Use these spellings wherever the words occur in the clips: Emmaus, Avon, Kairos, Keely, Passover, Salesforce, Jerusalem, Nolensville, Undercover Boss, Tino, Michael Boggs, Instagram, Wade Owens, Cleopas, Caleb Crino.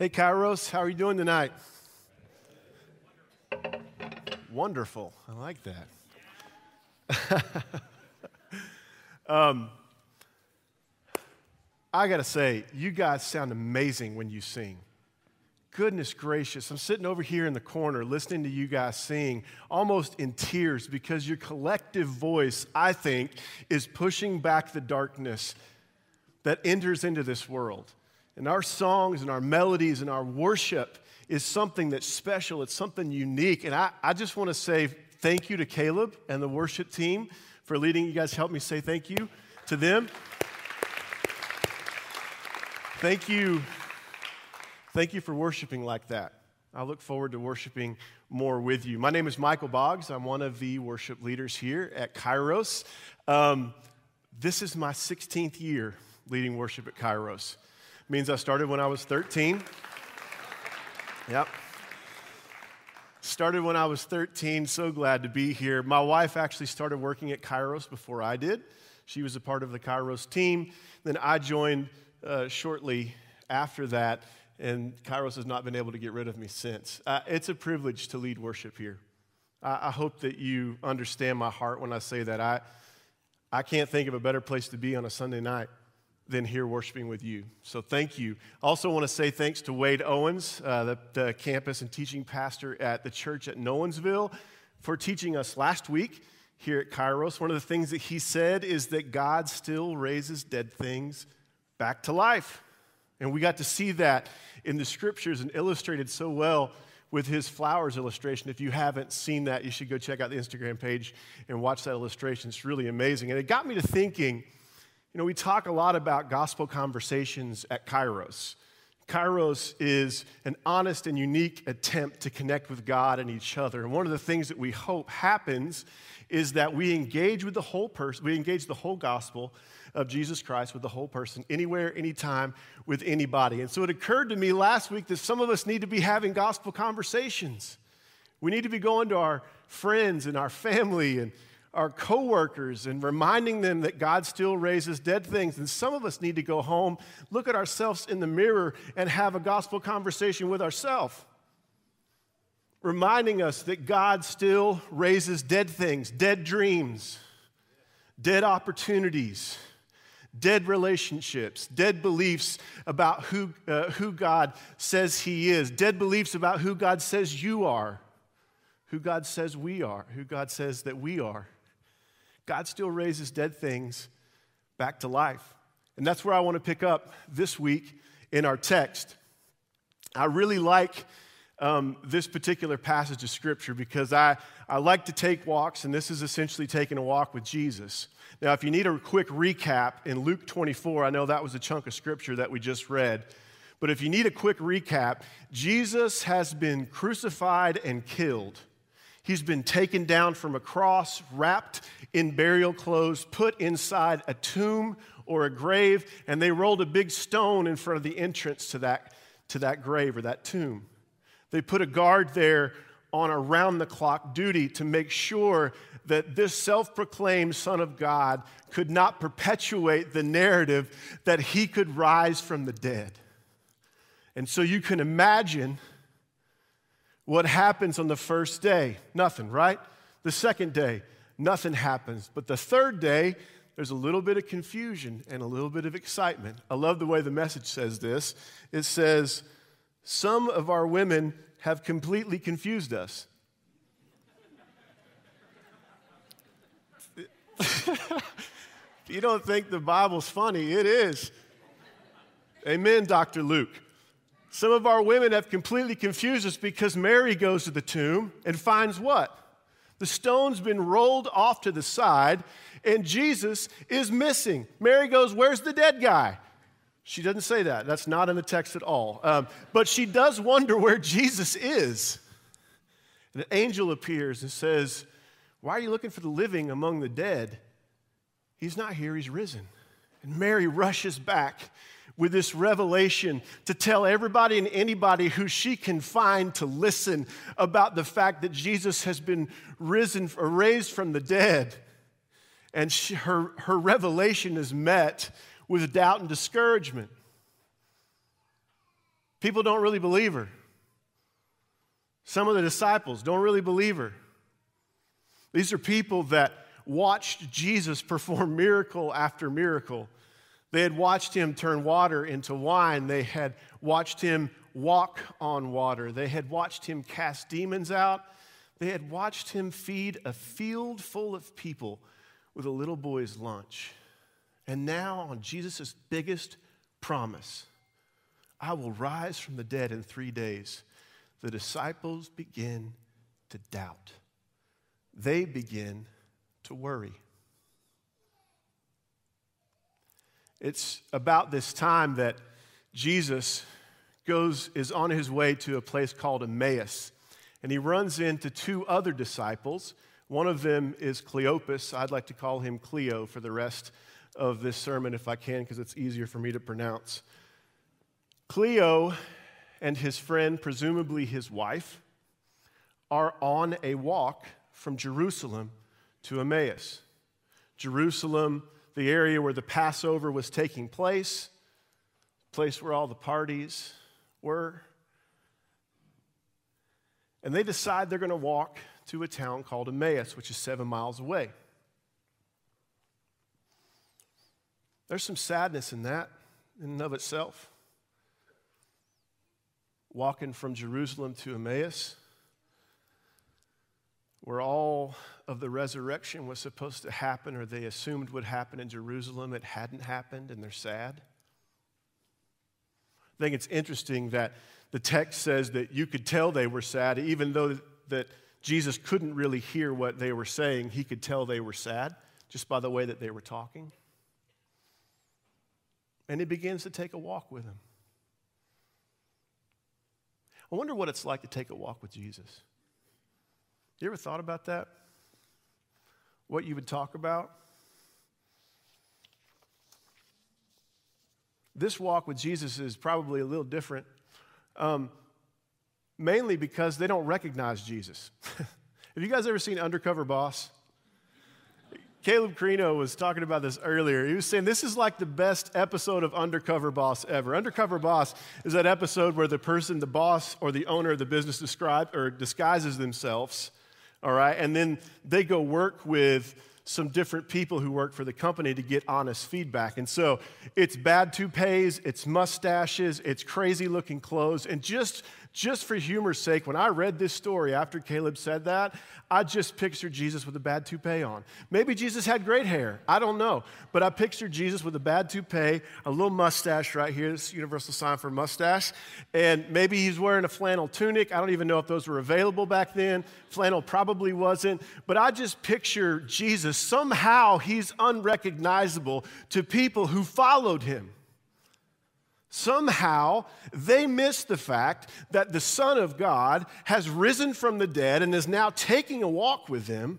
Hey, Kairos, how are you doing tonight? Wonderful. I like that. I got to say, you guys sound amazing when you sing. Goodness gracious. I'm sitting over here in the corner listening to you guys sing, almost in tears, because your collective voice, I think, is pushing back the darkness that enters into this world. And our songs and our melodies and our worship is something that's special. It's something unique. And I just want to say thank you to Caleb and the worship team for leading. You guys help me say thank you to them. Thank you. Thank you for worshiping like that. I look forward to worshiping more with you. My name is Michael Boggs. I'm one of the worship leaders here at Kairos. This is my 16th year leading worship at Kairos. Means I started when I was 13. Yep. Started when I was 13. So glad to be here. My wife actually started working at Kairos before I did. She was a part of the Kairos team. Then I joined shortly after that, and Kairos has not been able to get rid of me since. It's a privilege to lead worship here. I hope that you understand my heart when I say that. I can't think of a better place to be on a Sunday night than here worshiping with you. So thank you. I also want to say thanks to Wade Owens, the campus and teaching pastor at the church at Nolensville, for teaching us last week here at Kairos. One of the things that he said is that God still raises dead things back to life. And we got to see that in the scriptures and illustrated so well with his flowers illustration. If you haven't seen that, you should go check out the Instagram page and watch that illustration. It's really amazing. And it got me to thinking, you know, we talk a lot about gospel conversations at Kairos. Kairos is an honest and unique attempt to connect with God and each other. And one of the things that we hope happens is that we engage with the whole person, we engage the whole gospel of Jesus Christ with the whole person, anywhere, anytime, with anybody. And so it occurred to me last week that some of us need to be having gospel conversations. We need to be going to our friends and our family and our coworkers and reminding them that God still raises dead things. And some of us need to go home, look at ourselves in the mirror, and have a gospel conversation with ourselves, reminding us that God still raises dead things, dead dreams, dead opportunities, dead relationships, dead beliefs about who God says He is, dead beliefs about who God says you are, who God says we are, who God says that we are. God still raises dead things back to life. And that's where I want to pick up this week in our text. I really like this particular passage of Scripture because I like to take walks, and this is essentially taking a walk with Jesus. Now, if you need a quick recap, in Luke 24, I know that was a chunk of Scripture that we just read, but if you need a quick recap, Jesus has been crucified and killed. He's been taken down from a cross, wrapped in burial clothes, put inside a tomb or a grave, and they rolled a big stone in front of the entrance to that grave or that tomb. They put a guard there on around-the-clock duty to make sure that this self-proclaimed Son of God could not perpetuate the narrative that he could rise from the dead. And so you can imagine what happens on the first day? Nothing, right? The second day, nothing happens. But the third day, there's a little bit of confusion and a little bit of excitement. I love the way the message says this. It says, some of our women have completely confused us. If you don't think the Bible's funny, it is. Amen, Dr. Luke. Some of our women have completely confused us because Mary goes to the tomb and finds what? The stone's been rolled off to the side and Jesus is missing. Mary goes, where's the dead guy? She doesn't say that. That's not in the text at all. But she does wonder where Jesus is. And an angel appears and says, why are you looking for the living among the dead? He's not here, he's risen. And Mary rushes back with this revelation to tell everybody and anybody who she can find to listen about the fact that Jesus has been risen or raised from the dead. And her revelation is met with doubt and discouragement. People don't really believe her. Some of the disciples don't really believe her. These are people that watched Jesus perform miracle after miracle. They had watched him turn water into wine. They had watched him walk on water. They had watched him cast demons out. They had watched him feed a field full of people with a little boy's lunch. And now on Jesus' biggest promise, I will rise from the dead in 3 days, the disciples begin to doubt. They begin to worry. It's about this time that Jesus is on his way to a place called Emmaus, and he runs into two other disciples. One of them is Cleopas. I'd like to call him Cleo for the rest of this sermon if I can, because it's easier for me to pronounce. Cleo and his friend, presumably his wife, are on a walk from Jerusalem to Emmaus. Jerusalem, the area where the Passover was taking place, the place where all the parties were. And they decide they're going to walk to a town called Emmaus, which is 7 miles away. There's some sadness in that, in and of itself. Walking from Jerusalem to Emmaus, where all of the resurrection was supposed to happen, or they assumed would happen in Jerusalem, it hadn't happened, and they're sad. I think it's interesting that the text says that you could tell they were sad, even though that Jesus couldn't really hear what they were saying. He could tell they were sad just by the way that they were talking. And he begins to take a walk with them. I wonder what it's like to take a walk with Jesus. You ever thought about that? What you would talk about? This walk with Jesus is probably a little different, mainly because they don't recognize Jesus. Have you guys ever seen Undercover Boss? Caleb Crino was talking about this earlier. He was saying this is like the best episode of Undercover Boss ever. Undercover Boss is that episode where the person, the boss or the owner of the business disguises themselves, all right, and then they go work with some different people who work for the company to get honest feedback. And so it's bad toupees, it's mustaches, it's crazy-looking clothes. And just for humor's sake, when I read this story after Caleb said that, I just pictured Jesus with a bad toupee on. Maybe Jesus had great hair. I don't know. But I pictured Jesus with a bad toupee, a little mustache right here. This is universal sign for mustache. And maybe he's wearing a flannel tunic. I don't even know if those were available back then. Flannel probably wasn't. But I just picture Jesus. Somehow he's unrecognizable to people who followed him. Somehow, they miss the fact that the Son of God has risen from the dead and is now taking a walk with them.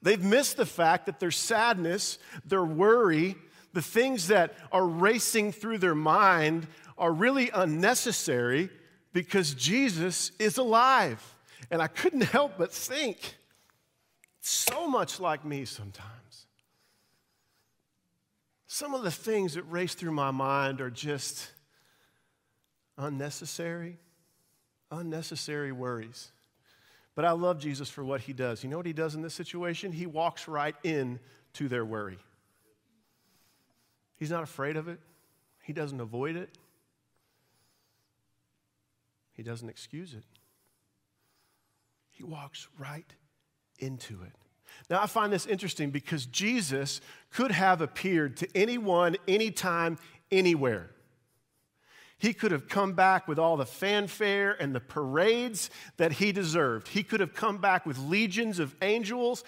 They've missed the fact that their sadness, their worry, the things that are racing through their mind are really unnecessary because Jesus is alive. And I couldn't help but think, it's so much like me sometimes. Some of the things that race through my mind are just unnecessary worries. But I love Jesus for what he does. You know what he does in this situation? He walks right in to their worry. He's not afraid of it. He doesn't avoid it. He doesn't excuse it. He walks right into it. Now, I find this interesting because Jesus could have appeared to anyone, anytime, anywhere. He could have come back with all the fanfare and the parades that he deserved. He could have come back with legions of angels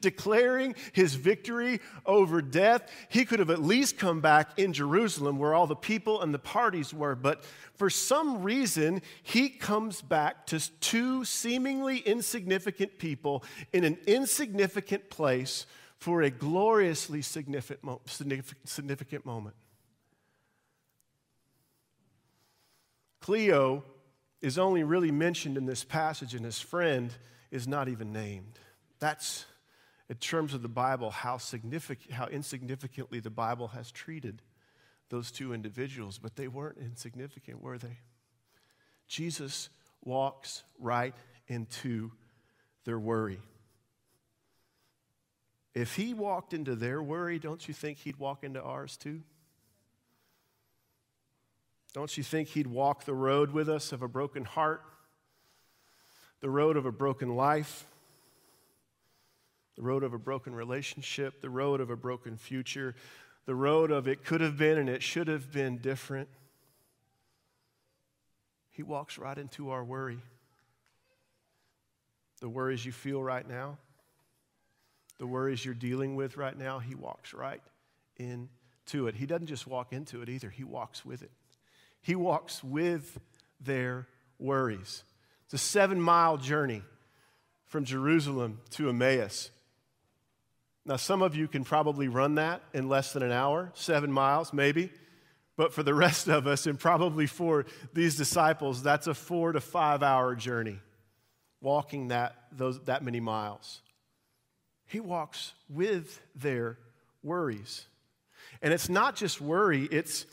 declaring his victory over death. He could have at least come back in Jerusalem where all the people and the parties were. But for some reason, he comes back to two seemingly insignificant people in an insignificant place for a gloriously significant moment. Cleo is only really mentioned in this passage, and his friend is not even named. That's, in terms of the Bible, how insignificantly the Bible has treated those two individuals, but they weren't insignificant, were they? Jesus walks right into their worry. If he walked into their worry, don't you think he'd walk into ours too? Don't you think he'd walk the road with us of a broken heart, the road of a broken life, the road of a broken relationship, the road of a broken future, the road of it could have been and it should have been different? He walks right into our worry. The worries you feel right now, the worries you're dealing with right now, he walks right into it. He doesn't just walk into it either. He walks with it. He walks with their worries. It's a 7-mile journey from Jerusalem to Emmaus. Now, some of you can probably run that in less than an hour, 7 miles maybe. But for the rest of us, and probably for these disciples, that's a 4 to 5 hour journey, walking that many miles. He walks with their worries. And it's not just worry, it's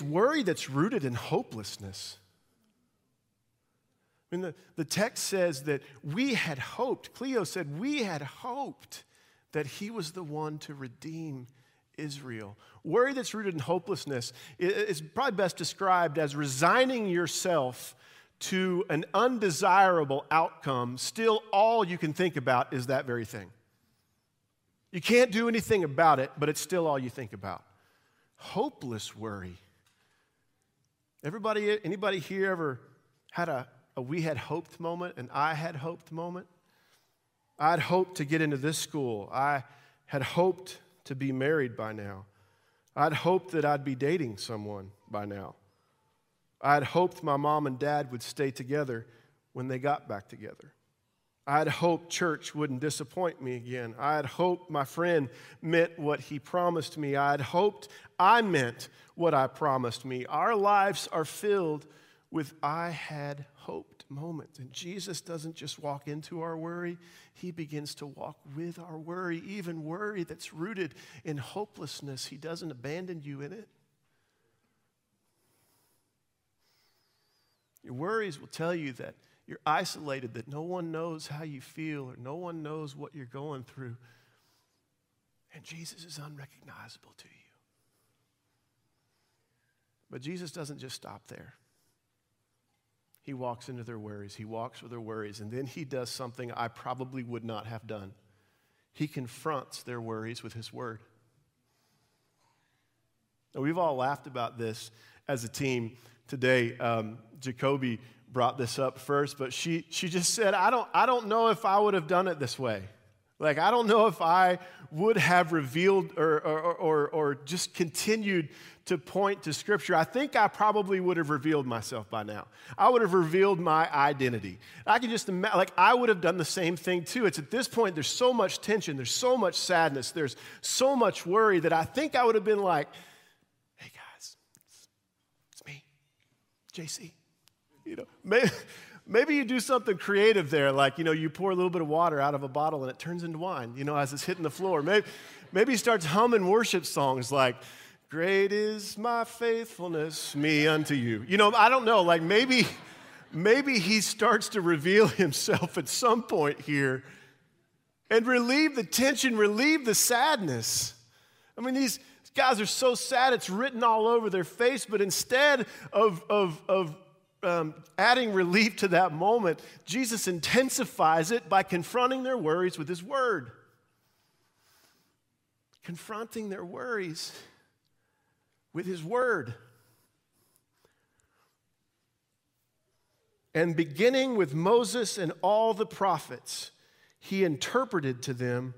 worry that's rooted in hopelessness. I mean, the text says that we had hoped, Cleo said, we had hoped that he was the one to redeem Israel. Worry that's rooted in hopelessness is probably best described as resigning yourself to an undesirable outcome. Still, all you can think about is that very thing. You can't do anything about it, but it's still all you think about. Hopeless worry. Anybody here ever had a we had hoped moment, an I had hoped moment? I'd hoped to get into this school. I had hoped to be married by now. I'd hoped that I'd be dating someone by now. I'd hoped my mom and dad would stay together when they got back together. I'd hoped church wouldn't disappoint me again. I'd hoped my friend meant what he promised me. I'd hoped I meant what I promised me. Our lives are filled with I had hoped moments. And Jesus doesn't just walk into our worry. He begins to walk with our worry, even worry that's rooted in hopelessness. He doesn't abandon you in it. Your worries will tell you that you're isolated, that no one knows how you feel or no one knows what you're going through. And Jesus is unrecognizable to you. But Jesus doesn't just stop there. He walks into their worries. He walks with their worries. And then he does something I probably would not have done. He confronts their worries with his word. Now, we've all laughed about this as a team today. Jacoby brought this up first, but she just said, I don't know if I would have done it this way. Like, I don't know if I would have revealed or just continued to point to Scripture. I think I probably would have revealed myself by now. I would have revealed my identity. I can just imagine, like, I would have done the same thing too. It's at this point, there's so much tension, there's so much sadness, there's so much worry that I think I would have been like, hey guys, it's me, JC. You know, maybe you do something creative there, like, you know, you pour a little bit of water out of a bottle and it turns into wine, you know, as it's hitting the floor. Maybe he starts humming worship songs like, great is my faithfulness, me unto you. You know, I don't know, like maybe he starts to reveal himself at some point here and relieve the tension, relieve the sadness. I mean, these guys are so sad, it's written all over their face, but instead of adding relief to that moment, Jesus intensifies it by confronting their worries with his word. Confronting their worries with his word. And beginning with Moses and all the prophets, he interpreted to them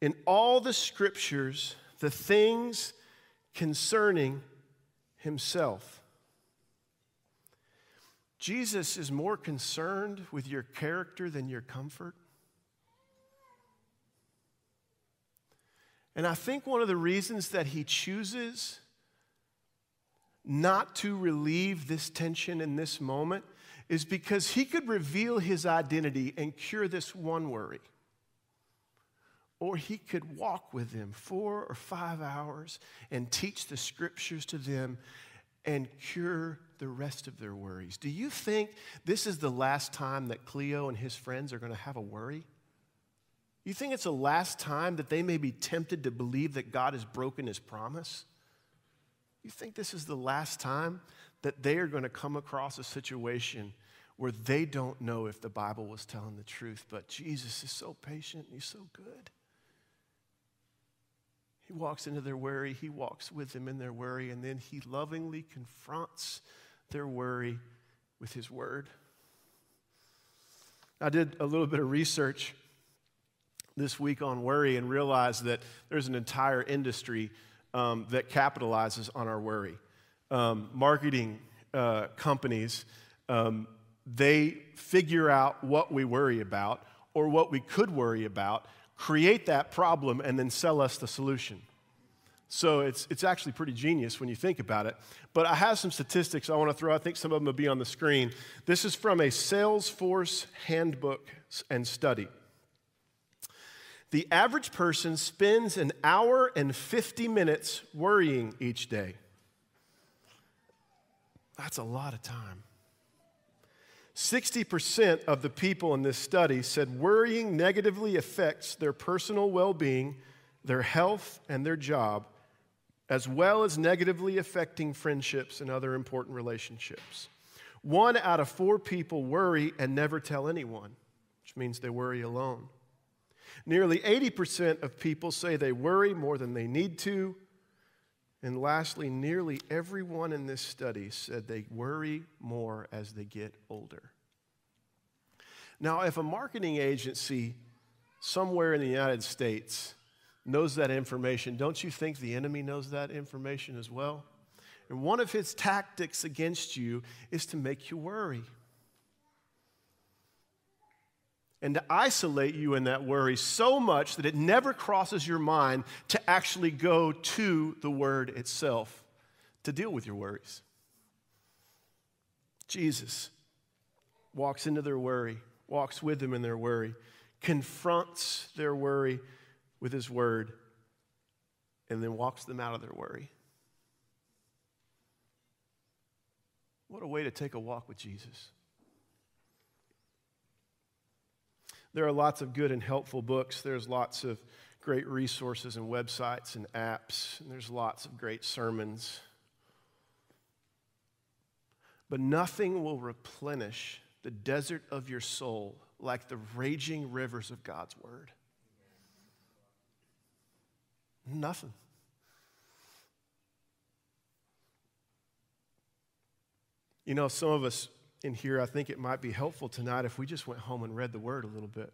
in all the scriptures the things concerning himself. Jesus is more concerned with your character than your comfort. And I think one of the reasons that he chooses not to relieve this tension in this moment is because he could reveal his identity and cure this one worry. Or he could walk with them 4 or 5 hours and teach the scriptures to them and cure the rest of their worries. Do you think this is the last time that Cleo and his friends are going to have a worry? You think it's the last time that they may be tempted to believe that God has broken his promise? You think this is the last time that they are going to come across a situation where they don't know if the Bible was telling the truth, but Jesus is so patient and he's so good. He walks into their worry, he walks with them in their worry, and then he lovingly confronts their worry with his word. I did a little bit of research this week on worry and realized that there's an entire industry that capitalizes on our worry. Marketing companies, they figure out what we worry about or what we could worry about, create that problem, and then sell us the solution. So it's actually pretty genius when you think about it. But I have some statistics I want to throw. I think some of them will be on the screen. This is from a Salesforce handbook and study. The average person spends an hour and 50 minutes worrying each day. That's a lot of time. 60% of the people in this study said worrying negatively affects their personal well-being, their health, and their job, as well as negatively affecting friendships and other important relationships. 1 out of 4 people worry and never tell anyone, which means they worry alone. Nearly 80% of people say they worry more than they need to. And lastly, nearly everyone in this study said they worry more as they get older. Now, if a marketing agency somewhere in the United States knows that information, don't you think the enemy knows that information as well? And one of his tactics against you is to make you worry and to isolate you in that worry so much that it never crosses your mind to actually go to the word itself to deal with your worries. Jesus walks into their worry, walks with them in their worry, confronts their worry with his word, and then walks them out of their worry. What a way to take a walk with Jesus. There are lots of good and helpful books. There's lots of great resources and websites and apps. And there's lots of great sermons. But nothing will replenish the desert of your soul like the raging rivers of God's word. Nothing. You know, some of us in here, I think it might be helpful tonight if we just went home and read the word a little bit.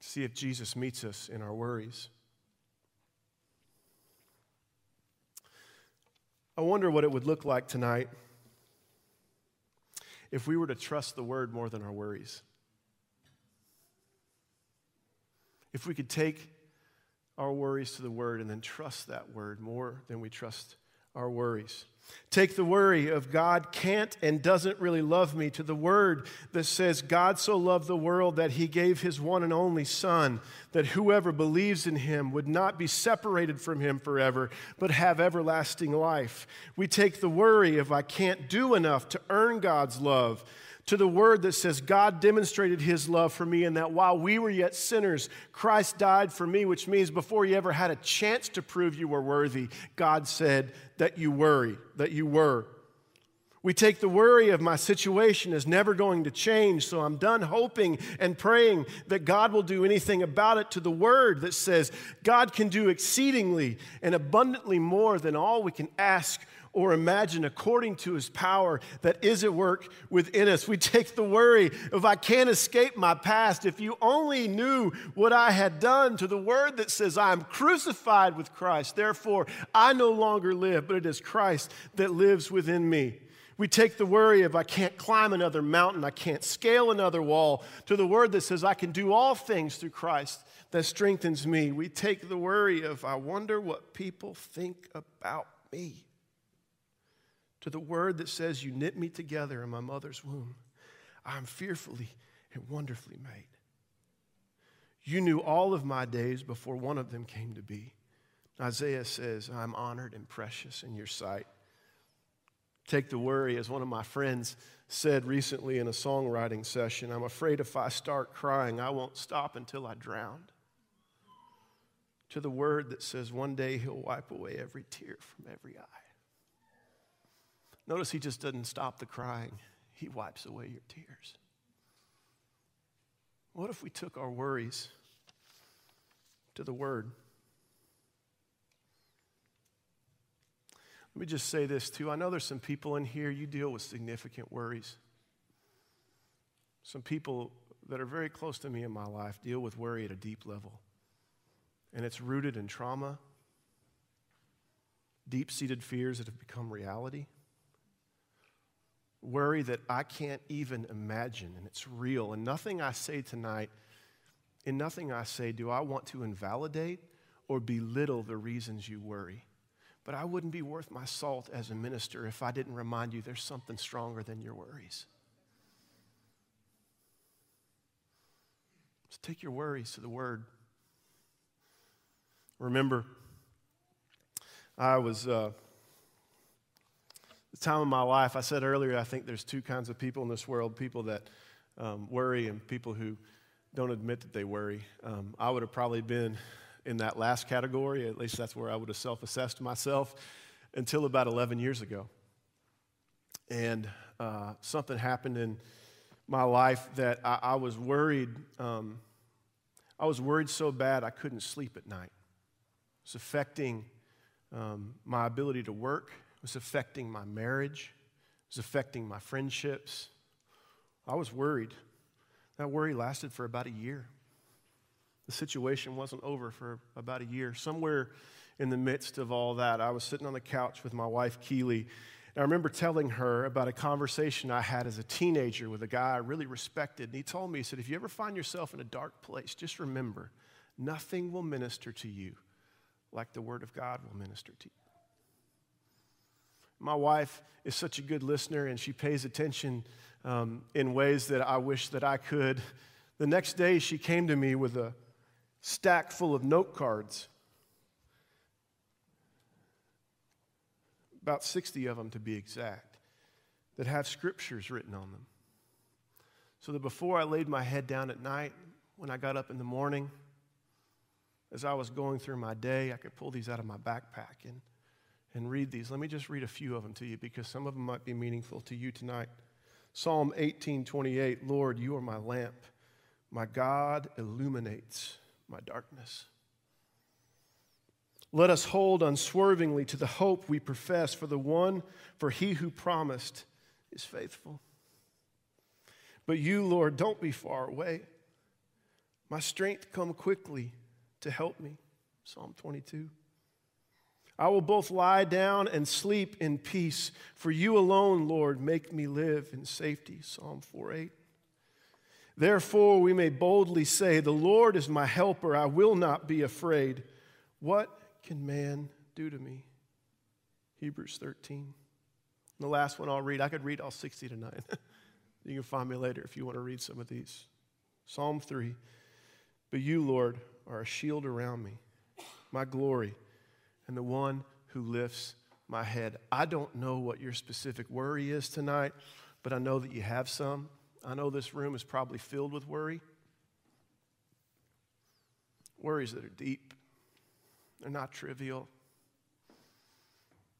See if Jesus meets us in our worries. I wonder what it would look like tonight if we were to trust the word more than our worries. If we could take our worries to the word and then trust that word more than we trust our worries. Take the worry of God can't and doesn't really love me to the word that says God so loved the world that he gave his one and only son, that whoever believes in him would not be separated from him forever, but have everlasting life. We take the worry of I can't do enough to earn God's love to the word that says God demonstrated his love for me and that while we were yet sinners, Christ died for me, which means before you ever had a chance to prove you were worthy, God said that you worry, that you were. We take the worry of my situation is never going to change, so I'm done hoping and praying that God will do anything about it to the word that says God can do exceedingly and abundantly more than all we can ask or imagine according to his power that is at work within us. We take the worry of I can't escape my past. If you only knew what I had done to the word that says I am crucified with Christ. Therefore, I no longer live, but it is Christ that lives within me. We take the worry of I can't climb another mountain. I can't scale another wall to the word that says I can do all things through Christ that strengthens me. We take the worry of I wonder what people think about me to the word that says you knit me together in my mother's womb. I'm fearfully and wonderfully made. You knew all of my days before one of them came to be. Isaiah says, I'm honored and precious in your sight. Take the worry, as one of my friends said recently in a songwriting session, I'm afraid if I start crying, I won't stop until I drown. To the word that says one day he'll wipe away every tear from every eye. Notice he just doesn't stop the crying. He wipes away your tears. What if we took our worries to the word? Let me just say this too. I know there's some people in here, you deal with significant worries. Some people that are very close to me in my life deal with worry at a deep level. And it's rooted in trauma, deep-seated fears that have become reality, worry that I can't even imagine, and it's real. And nothing I say tonight, in nothing I say, do I want to invalidate or belittle the reasons you worry. But I wouldn't be worth my salt as a minister if I didn't remind you there's something stronger than your worries. So take your worries to the word. Remember, I was, the time of my life, I said earlier, I think there's two kinds of people in this world, people that worry and people who don't admit that they worry. I would have probably been in that last category, at least that's where I would have self-assessed myself, until about 11 years ago. And something happened in my life that I was worried. I was worried so bad I couldn't sleep at night. It's affecting my ability to work. It was affecting my marriage. It was affecting my friendships. I was worried. That worry lasted for about a year. The situation wasn't over for about a year. Somewhere in the midst of all that, I was sitting on the couch with my wife, Keely, and I remember telling her about a conversation I had as a teenager with a guy I really respected. And he told me, he said, if you ever find yourself in a dark place, just remember, nothing will minister to you like the word of God will minister to you. My wife is such a good listener, and she pays attention in ways that I wish that I could. The next day, she came to me with a stack full of note cards, about 60 of them to be exact, that have scriptures written on them. So that before I laid my head down at night, when I got up in the morning, as I was going through my day, I could pull these out of my backpack and read these. Let me just read a few of them to you because some of them might be meaningful to you tonight. Psalm 18:28, Lord, you are my lamp. My God illuminates my darkness. Let us hold unswervingly to the hope we profess, for he who promised is faithful. But you, Lord, don't be far away. My strength come quickly to help me. Psalm 22. I will both lie down and sleep in peace, for you alone, Lord, make me live in safety. Psalm 4:8. Therefore we may boldly say, the Lord is my helper, I will not be afraid. What can man do to me? Hebrews 13. And the last one I'll read. I could read all 60 tonight. You can find me later if you want to read some of these. Psalm 3. But you, Lord, are a shield around me, my glory, and the one who lifts my head. I don't know what your specific worry is tonight, but I know that you have some. I know this room is probably filled with worry. Worries that are deep. They're not trivial.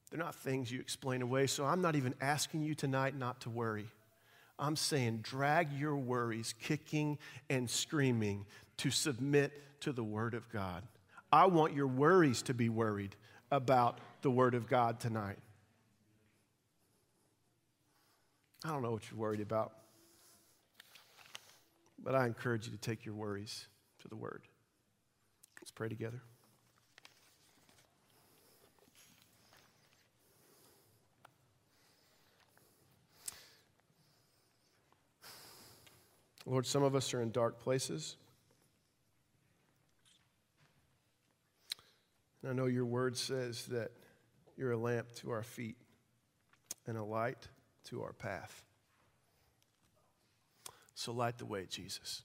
They're not things you explain away. So I'm not even asking you tonight not to worry. I'm saying drag your worries kicking and screaming to submit to the Word of God. I want your worries to be worried about the Word of God tonight. I don't know what you're worried about, but I encourage you to take your worries to the Word. Let's pray together. Lord, some of us are in dark places. And I know your word says that you're a lamp to our feet and a light to our path. So light the way, Jesus.